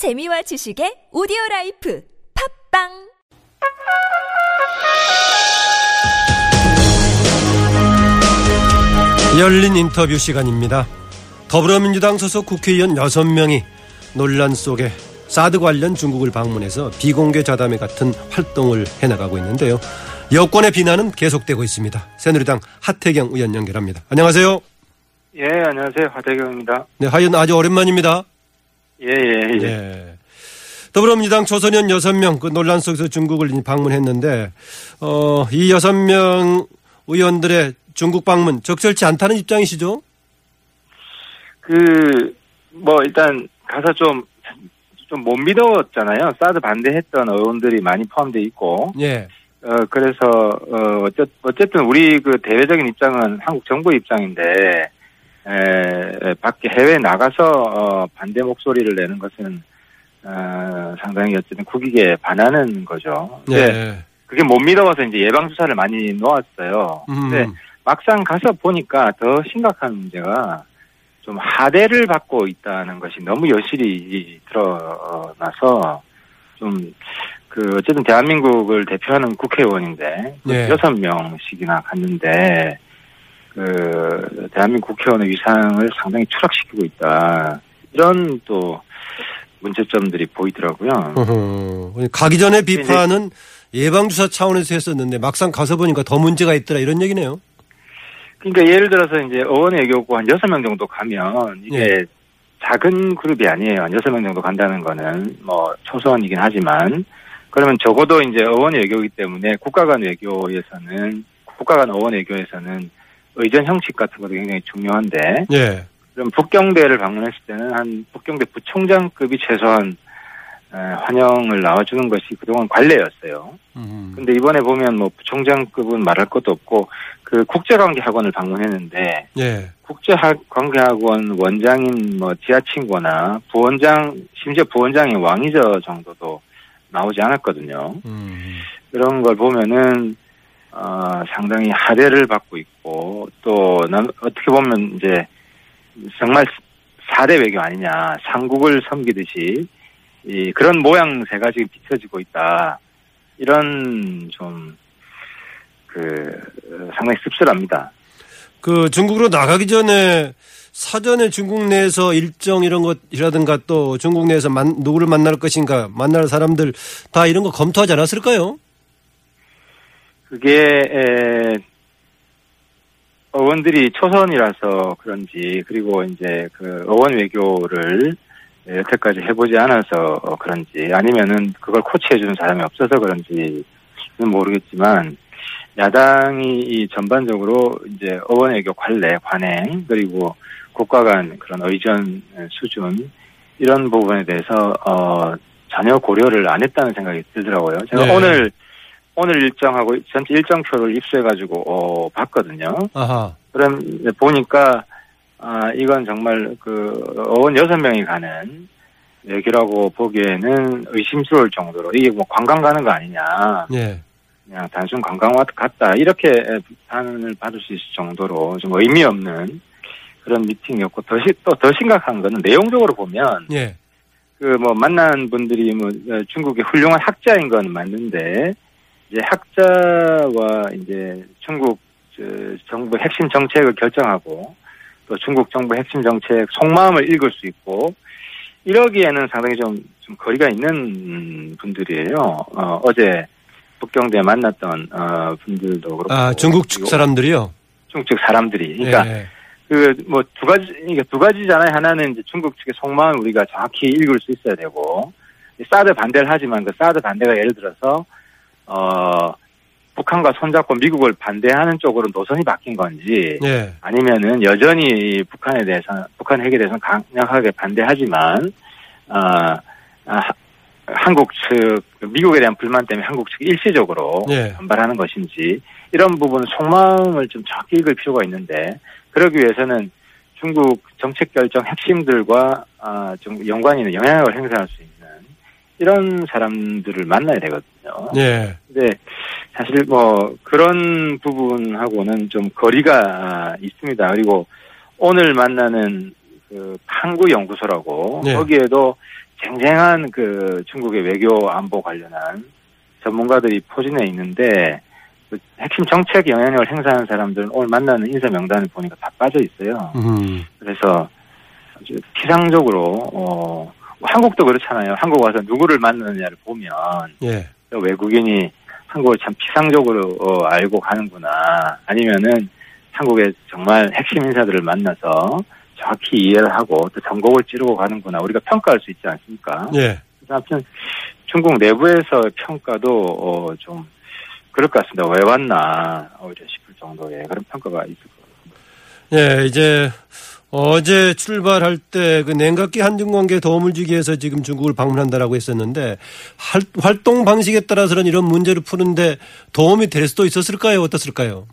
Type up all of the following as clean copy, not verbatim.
재미와 지식의 오디오라이프 팝빵 열린 인터뷰 시간입니다. 더불어민주당 소속 국회의원 6명이 논란 속에 사드 관련 중국을 방문해서 비공개 좌담회 같은 활동을 해나가고 있는데요. 여권의 비난은 계속되고 있습니다. 새누리당 하태경 의원 연결합니다. 안녕하세요. 예, 안녕하세요. 하태경입니다. 네, 하 의원 아주 오랜만입니다. 예. 예. 더불어민주당 초선의원 6명 그 논란 속에서 중국을 방문했는데 이 6명 의원들의 중국 방문 적절치 않다는 입장이시죠? 일단 가서 좀 못 믿었잖아요. 사드 반대했던 의원들이 많이 포함되어 있고. 예. 그래서 어쨌든 우리 그 대외적인 입장은 한국 정부 입장인데 밖에 해외 나가서 반대 목소리를 내는 것은 상당히 어쨌든 국익에 반하는 거죠. 네. 예. 그게 못 믿어서 이제 예방 주사를 많이 놓았어요. 근데 막상 가서 보니까 더 심각한 문제가 좀 하대를 받고 있다는 것이 너무 여실히 드러나서 좀 어쨌든 대한민국을 대표하는 국회의원인데 네. 6명씩이나 갔는데 대한민국 국회의원의 위상을 상당히 추락시키고 있다. 이런 또 문제점들이 보이더라고요. 어허. 가기 전에 비판은 예방주사 차원에서 했었는데 막상 가서 보니까 더 문제가 있더라 이런 얘기네요. 그러니까 예를 들어서 이제 의원의 얘기였고 한 6명 정도 가면 이게 네. 작은 그룹이 아니에요. 한 6명 정도 간다는 거는 뭐 초선이긴 하지만 그러면 적어도 이제 의원의 외교이기 때문에 국가 간 의원 외교에서는 의전 형식 같은 것도 굉장히 중요한데 예. 그럼 북경대를 방문했을 때는 한 북경대 부총장급이 최소한 환영을 나와주는 것이 그동안 관례였어요. 근데 이번에 보면 뭐 부총장급은 말할 것도 없고 그 국제관계학원을 방문했는데 예. 국제관계학원 원장인 뭐 지하친구나 부원장 심지어 부원장인 왕이저 정도도 나오지 않았거든요. 이런 걸 보면은 상당히 하대를 받고 있고 또 어떻게 보면 이제 정말 4대 외교 아니냐 상국을 섬기듯이 이 그런 모양새가 지금 비춰지고 있다. 이런 좀 상당히 씁쓸합니다. 중국으로 나가기 전에 사전에 중국 내에서 일정 이런 것이라든가 또 중국 내에서 누구를 만날 것인가 만날 사람들 다 이런 거 검토하지 않았을까요? 그게 의원들이 초선이라서 그런지 그리고 이제 의원 외교를 여태까지 해보지 않아서 그런지 아니면은 그걸 코치해주는 사람이 없어서 그런지는 모르겠지만 야당이 전반적으로 이제 의원 외교 관례, 관행 그리고 국가 간 그런 의전 수준 이런 부분에 대해서 전혀 고려를 안 했다는 생각이 들더라고요. 제가 네. 오늘 일정하고 전체 일정표를 입수해가지고 봤거든요. 아하. 그럼 보니까 이건 정말 의원 6명이 가는 외교라고 보기에는 의심스러울 정도로 이게 뭐 관광 가는 거 아니냐. 네. 그냥 단순 관광와 같다 이렇게 비판을 받을 수 있을 정도로 좀 의미 없는 그런 미팅이었고 더 심각한 거는 내용적으로 보면 예. 만난 분들이 중국의 훌륭한 학자인 건 맞는데 이제 학자와 이제 중국 정부 핵심 정책을 결정하고 또 중국 정부 핵심 정책 속마음을 읽을 수 있고 이러기에는 상당히 좀 거리가 있는 분들이에요. 어제 북경대에 만났던 분들도 그렇고 중국 측 사람들이요. 중국 측 사람들이 그러니까 네. 두 가지잖아요. 하나는 이제 중국 측의 속마음을 우리가 정확히 읽을 수 있어야 되고 사드 반대를 하지만 그 사드 반대가 예를 들어서 북한과 손잡고 미국을 반대하는 쪽으로 노선이 바뀐 건지 네. 아니면은 여전히 북한 핵에 대해서는 강력하게 반대하지만 한국 측 미국에 대한 불만 때문에 한국 측이 일시적으로 예. 반발하는 것인지 이런 부분 속마음을 좀 정확히 읽을 필요가 있는데 그러기 위해서는 중국 정책 결정 핵심들과 좀 연관이 있는 영향을 행사할 수 있는 이런 사람들을 만나야 되거든요. 예. 근데 사실 그런 부분하고는 좀 거리가 있습니다. 그리고 오늘 만나는 한국연구소라고 예. 거기에도 쟁쟁한 그 중국의 외교 안보 관련한 전문가들이 포진해 있는데 핵심 정책 영향력을 행사하는 사람들은 오늘 만나는 인사 명단을 보니까 다 빠져 있어요. 그래서 아주 피상적으로 한국도 그렇잖아요. 한국 와서 누구를 만나느냐를 보면 예. 외국인이 한국을 참 피상적으로 알고 가는구나. 아니면은 한국의 정말 핵심 인사들을 만나서 정확히 이해를 하고 또 전곡을 찌르고 가는구나. 우리가 평가할 수 있지 않습니까? 예. 아무튼 중국 내부에서 평가도 좀 그럴 것 같습니다. 왜 왔나 오히려 싶을 정도의 그런 평가가 있을 것 같습니다. 예, 이제 어제 출발할 때 그 냉각기 한중 관계에 도움을 주기 위해서 지금 중국을 방문한다라고 했었는데 활동 방식에 따라서는 이런 문제를 푸는데 도움이 될 수도 있었을까요? 어떻을까요?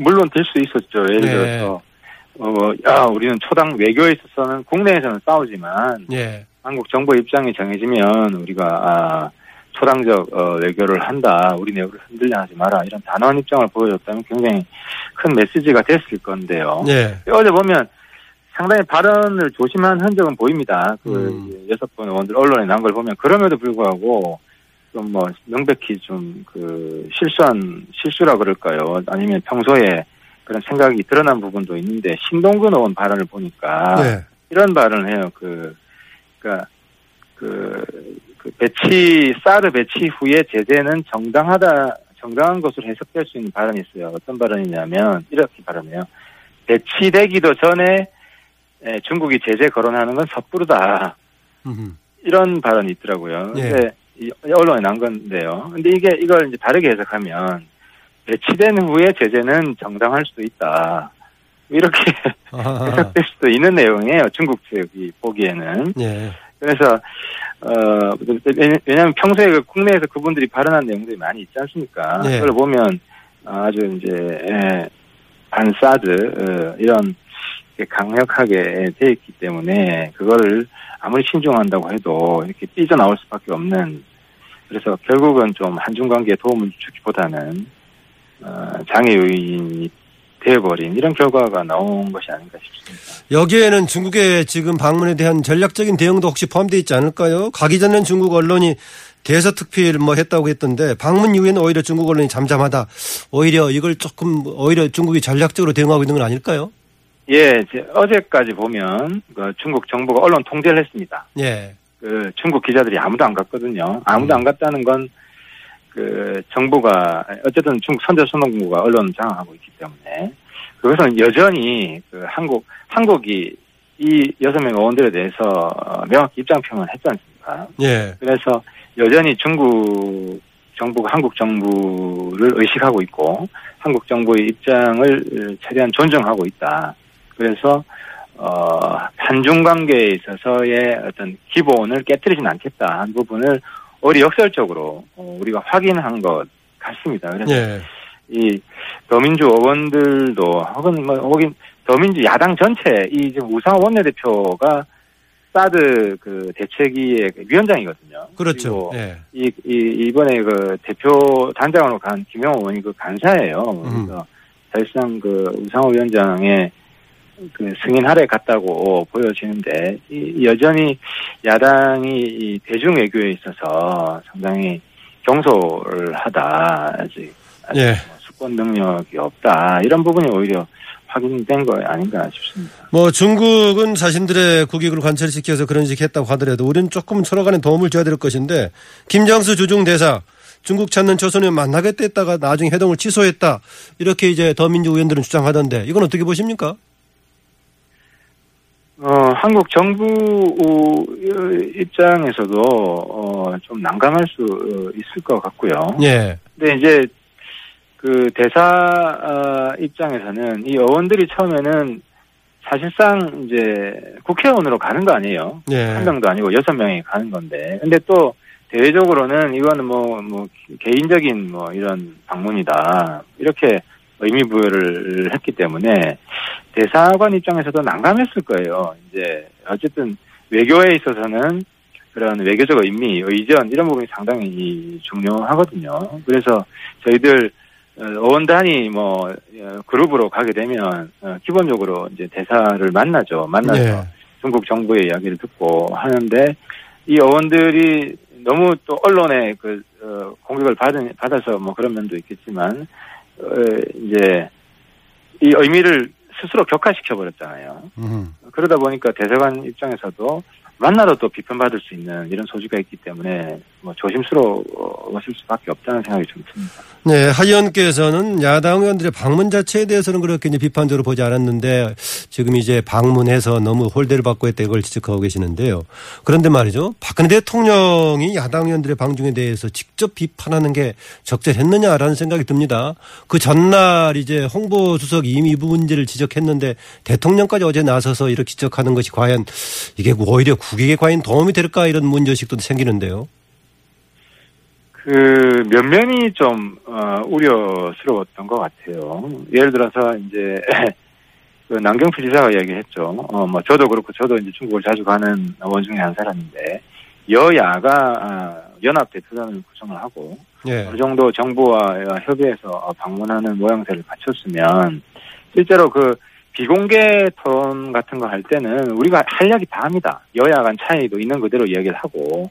물론 될 수 있었죠. 예를 들어서 우리는 초당 외교에 있어서는 국내에서는 싸우지만 예. 한국 정부 입장이 정해지면 우리가 초당적 외교를 한다. 우리 내부를 흔들려 하지 마라. 이런 단호한 입장을 보여줬다면 굉장히 큰 메시지가 됐을 건데요. 네. 어제 보면 상당히 발언을 조심한 흔적은 보입니다. 그 6번 의원들 언론에 난 걸 보면 그럼에도 불구하고 좀 뭐 명백히 좀 그 실수라 그럴까요? 아니면 평소에 그런 생각이 드러난 부분도 있는데 신동근 의원 발언을 보니까 네. 이런 발언을 해요. 사드 배치 후에 제재는 정당한 것으로 해석될 수 있는 발언이 있어요. 어떤 발언이냐면, 이렇게 발언해요. 배치되기도 전에 중국이 제재 거론하는 건 섣부르다. 이런 발언이 있더라고요. 예. 근데 언론에 난 건데요. 근데 이걸 이제 다르게 해석하면, 배치된 후에 제재는 정당할 수도 있다. 이렇게 해석될 수도 있는 내용이에요. 중국 측이 보기에는. 예. 그래서 왜냐하면 평소에 국내에서 그분들이 발언한 내용들이 많이 있지 않습니까? 네. 그걸 보면 아주 이제 반사드 이런 강력하게 돼 있기 때문에 그거를 아무리 신중한다고 해도 이렇게 삐져나올 수밖에 없는 그래서 결국은 좀 한중 관계에 도움을 주기보다는 장애 요인이 되어버린 이런 결과가 나온 것이 아닌가 싶습니다. 여기에는 중국의 지금 방문에 대한 전략적인 대응도 혹시 포함되어 있지 않을까요? 가기 전엔 중국 언론이 대서특필 뭐 했다고 했던데 방문 이후에는 오히려 중국 언론이 잠잠하다. 오히려 이걸 조금 오히려 중국이 전략적으로 대응하고 있는 건 아닐까요? 예, 어제까지 보면 중국 정부가 언론 통제를 했습니다. 예, 그 중국 기자들이 아무도 안 갔거든요. 아무도 안 갔다는 건. 그 정부가 어쨌든 중국 선제수능국가 언론을 장악하고 있기 때문에 그것은 여전히 그 한국이 이 6명의 의원들에 대해서 명확히 입장표명을 했지 않습니까? 예. 그래서 여전히 중국 정부가 한국 정부를 의식하고 있고 한국 정부의 입장을 최대한 존중하고 있다. 그래서 한중 관계에 있어서의 어떤 기본을 깨뜨리진 않겠다 한 부분을 오히려 역설적으로 우리가 확인한 것 같습니다. 그래서 예. 이 더민주 의원들도 혹은 더민주 야당 전체 이 지금 우상호 원내대표가 사드 그 대책위의 위원장이거든요. 그렇죠. 예. 이번에 그 대표 단장으로 간 김영호 의원이 그 간사예요. 그래서 사실상 그 우상호 위원장의 그 승인 아래 같다고 보여지는데 여전히 야당이 이 대중 외교에 있어서 상당히 경솔하다 아직 예. 수권 능력이 없다 이런 부분이 오히려 확인된 거 아닌가 싶습니다. 뭐 중국은 자신들의 국익을 관철시켜서 그런 식 했다고 하더라도 우리는 조금 서로 간에 도움을 줘야 될 것인데 김장수 주중 대사 중국 찾는 조선을 만나겠다 했다가 나중에 회동을 취소했다 이렇게 이제 더민주 의원들은 주장하던데 이건 어떻게 보십니까? 한국 정부 입장에서도 좀 난감할 수 있을 것 같고요. 예. 근데 이제 그 대사 입장에서는 이 의원들이 처음에는 사실상 이제 국회의원으로 가는 거 아니에요. 예. 한 명도 아니고 6명이 가는 건데. 근데 또 대외적으로는 이거는 뭐 개인적인 뭐 이런 방문이다. 이렇게 의미 부여를 했기 때문에 대사관 입장에서도 난감했을 거예요. 이제 어쨌든 외교에 있어서는 그런 외교적 의미, 의전 이런 부분이 상당히 중요하거든요. 그래서 저희들 의원단이 뭐 그룹으로 가게 되면 기본적으로 이제 대사를 만나죠. 만나서 네. 중국 정부의 이야기를 듣고 하는데 이 의원들이 너무 또 언론의 그 공격을 받아서 뭐 그런 면도 있겠지만 이제 이 의미를 스스로 격화시켜 버렸잖아요. 그러다 보니까 대사관 입장에서도 만나도 또 비판받을 수 있는 이런 소지가 있기 때문에 뭐 조심스러우실 수밖에 없다는 생각이 좀 듭니다. 네, 하 의원께서는 야당 의원들의 방문 자체에 대해서는 그렇게 이제 비판적으로 보지 않았는데 지금 이제 방문해서 너무 홀대를 받고 있다 이걸 지적하고 계시는데요. 그런데 말이죠. 박근혜 대통령이 야당 의원들의 방중에 대해서 직접 비판하는 게 적절했느냐라는 생각이 듭니다. 그 전날 이제 홍보수석이 이미 이 문제를 지적했는데 대통령까지 어제 나서서 이렇게 지적하는 것이 과연 이게 오히려 국익에 과연 도움이 될까 이런 문제의식도 생기는데요. 그 면면이 좀 우려스러웠던 것 같아요. 예를 들어서 이제 남경필 지사가 이야기했죠. 뭐 저도 그렇고 저도 이제 중국을 자주 가는 의원 중에 한 사람인데 여야가 연합 대표단을 구성을 하고 예. 어느 정도 정부와 협의해서 방문하는 모양새를 갖췄으면 실제로 그 비공개 토론 같은 거 할 때는 우리가 할 이야기 다 합니다. 여야 간 차이도 있는 그대로 이야기를 하고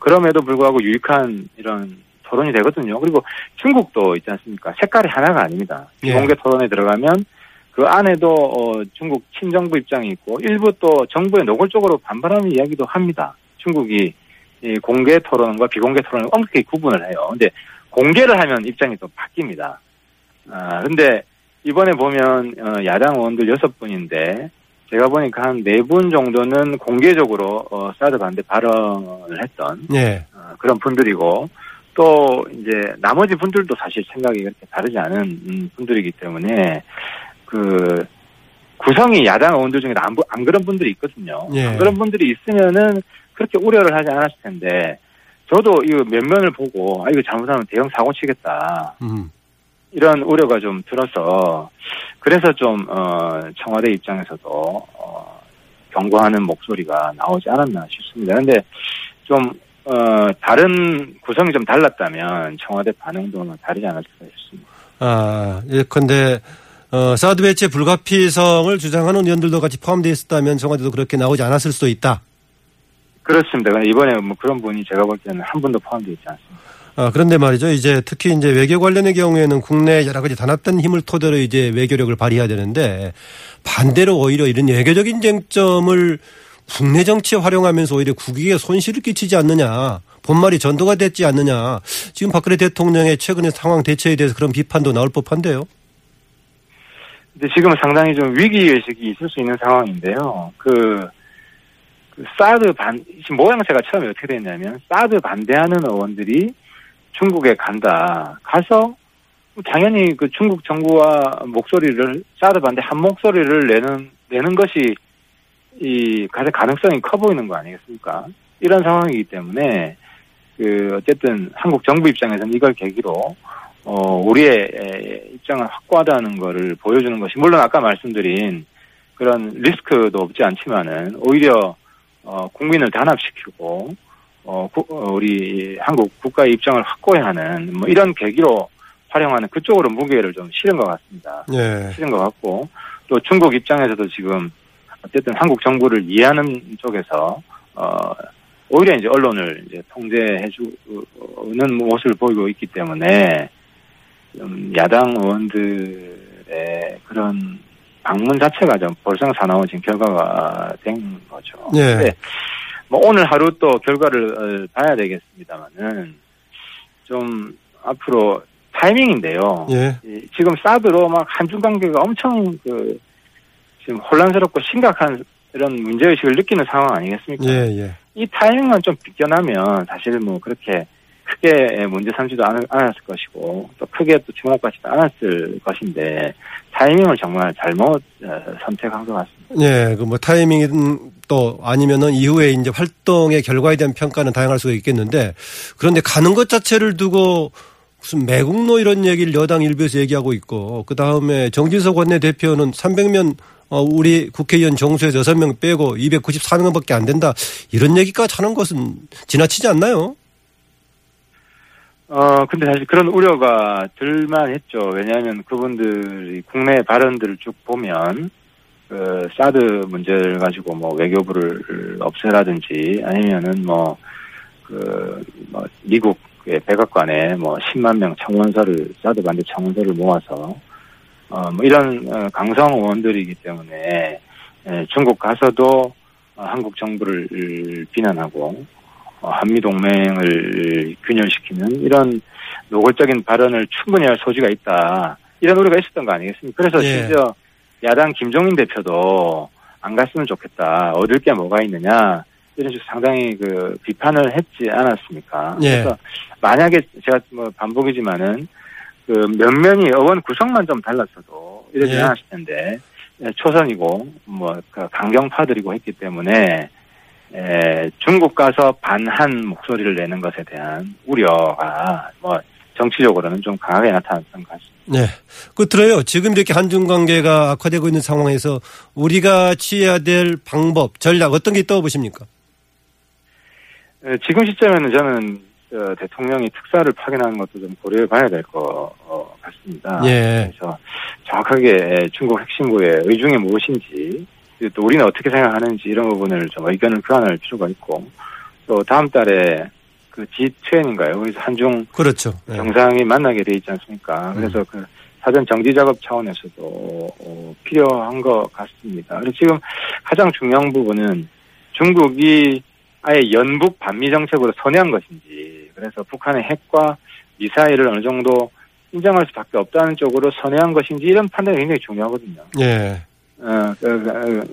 그럼에도 불구하고 유익한 이런 토론이 되거든요. 그리고 중국도 있지 않습니까? 색깔이 하나가 아닙니다. 비공개 토론에 들어가면 그 안에도 중국 친정부 입장이 있고 일부 또 정부에 노골적으로 반발하는 이야기도 합니다. 중국이 이 공개 토론과 비공개 토론을 엄격히 구분을 해요. 근데 공개를 하면 입장이 또 바뀝니다. 근데 이번에 보면 야당 의원들 6분인데 제가 보니까 한 4분 정도는 공개적으로 사드 반대 발언을 했던 네. 그런 분들이고 또 이제 나머지 분들도 사실 생각이 그렇게 다르지 않은 분들이기 때문에 그 구성이 야당 의원들 중에 안 그런 분들이 있거든요. 네. 안 그런 분들이 있으면은 그렇게 우려를 하지 않았을 텐데 저도 이 면면을 보고 아 이거 잘못하면 대형 사고 치겠다. 이런 우려가 좀 들어서 그래서 좀 청와대 입장에서도 경고하는 목소리가 나오지 않았나 싶습니다. 그런데 좀 다른 구성이 좀 달랐다면 청와대 반응도 다르지 않았을까 싶습니다. 아, 예컨대 사드 배치 불가피성을 주장하는 의원들도 같이 포함되어 있었다면 청와대도 그렇게 나오지 않았을 수도 있다. 그렇습니다. 근데 이번에 뭐 그런 분이 제가 볼 때는 한 분도 포함되어 있지 않습니다. 아, 그런데 말이죠. 이제 특히 이제 외교 관련의 경우에는 국내 여러 가지 단합된 힘을 토대로 이제 외교력을 발휘해야 되는데 반대로 오히려 이런 외교적인 쟁점을 국내 정치에 활용하면서 오히려 국익에 손실을 끼치지 않느냐. 본말이 전도가 됐지 않느냐. 지금 박근혜 대통령의 최근의 상황 대처에 대해서 그런 비판도 나올 법한데요. 근데 지금은 상당히 좀 위기의식이 있을 수 있는 상황인데요. 사드 지금 모양새가 처음에 어떻게 됐냐면 사드 반대하는 의원들이 중국에 간다. 가서 당연히 그 중국 정부와 목소리를 사드 반대 한 목소리를 내는 것이 이 가장 가능성이 커 보이는 거 아니겠습니까? 이런 상황이기 때문에 그 어쨌든 한국 정부 입장에서는 이걸 계기로 우리의 입장을 확고하다는 거를 보여주는 것이 물론 아까 말씀드린 그런 리스크도 없지 않지만은 오히려 국민을 단합시키고 우리 한국 국가의 입장을 확고히 하는 뭐 이런 계기로 활용하는 그쪽으로 무게를 좀 실은 것 같습니다. 네. 실은 것 같고 또 중국 입장에서도 지금 어쨌든 한국 정부를 이해하는 쪽에서 오히려 이제 언론을 이제 통제해주는 모습을 보이고 있기 때문에 야당 의원들의 그런 방문 자체가 좀 벌성사나워진 결과가 된 거죠. 네. 근데 뭐 오늘 하루 또 결과를 봐야 되겠습니다만은 좀 앞으로 타이밍인데요. 네. 지금 사드로 막 한중 관계가 엄청 그 지금 혼란스럽고 심각한 이런 문제의식을 느끼는 상황 아니겠습니까? 네. 이 타이밍만 좀 비껴나면 사실 뭐 그렇게 크게 문제 삼지도 않았을 것이고 또 크게 또 주목받지도 않았을 것인데 타이밍을 정말 잘못 선택한 것 같습니다. 네, 그 뭐 타이밍은 또 아니면은 이후에 이제 활동의 결과에 대한 평가는 다양할 수가 있겠는데 그런데 가는 것 자체를 두고 무슨 매국노 이런 얘기를 여당 일부에서 얘기하고 있고 그 다음에 정진석 원내대표는 300명 우리 국회의원 정수에서 6명 빼고 294명밖에 안 된다 이런 얘기까지 하는 것은 지나치지 않나요? 근데 사실 그런 우려가 들만 했죠. 왜냐하면 그분들이 국내 발언들을 쭉 보면, 사드 문제를 가지고 뭐 외교부를 없애라든지 아니면은 미국의 백악관에 10만 명 청원서를 사드 반대 청원서를 모아서 이런 강성 의원들이기 때문에 중국 가서도 한국 정부를 비난하고 한미 동맹을 균열시키는 이런 노골적인 발언을 충분히 할 소지가 있다. 이런 우려가 있었던 거 아니겠습니까? 그래서 심지어 야당 김종인 대표도 안 갔으면 좋겠다. 얻을 게 뭐가 있느냐. 이런 식으로 상당히 비판을 했지 않았습니까? 그래서 만약에 제가 반복이지만은 면면이 의원 구성만 좀 달랐어도 이러지 않았을 텐데 초선이고 강경파들이고 했기 때문에 중국 가서 반한 목소리를 내는 것에 대한 우려가 정치적으로는 좀 강하게 나타났던 것 같습니다. 네, 끝으로요. 지금 이렇게 한중 관계가 악화되고 있는 상황에서 우리가 취해야 될 방법, 전략 어떤 게 있다고 보십니까? 지금 시점에는 저는 대통령이 특사를 파견하는 것도 좀 고려해봐야 될 것 같습니다. 그래서 정확하게 중국 핵심부의 의중이 무엇인지 또 우리는 어떻게 생각하는지 이런 부분을 좀 의견을 교환할 필요가 있고 또 다음 달에 G20인가요? 그래서 한중 정상이 만나게 돼 있지 않습니까? 그래서 사전 정지 작업 차원에서도 필요한 것 같습니다. 그래서 지금 가장 중요한 부분은 중국이 아예 연북 반미 정책으로 선회한 것인지, 그래서 북한의 핵과 미사일을 어느 정도 인정할 수밖에 없다는 쪽으로 선회한 것인지 이런 판단이 굉장히 중요하거든요.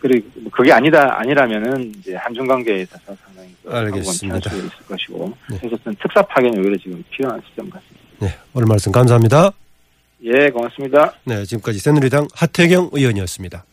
그리고 그게 아니라면은 이제 한중 관계에 있어서 상당히 알겠습니다. 수 있을 것이고 그래서 특사 파견이 오히려 지금 필요한 시점 같습니다. 네, 오늘 말씀 감사합니다. 예, 고맙습니다. 네, 지금까지 새누리당 하태경 의원이었습니다.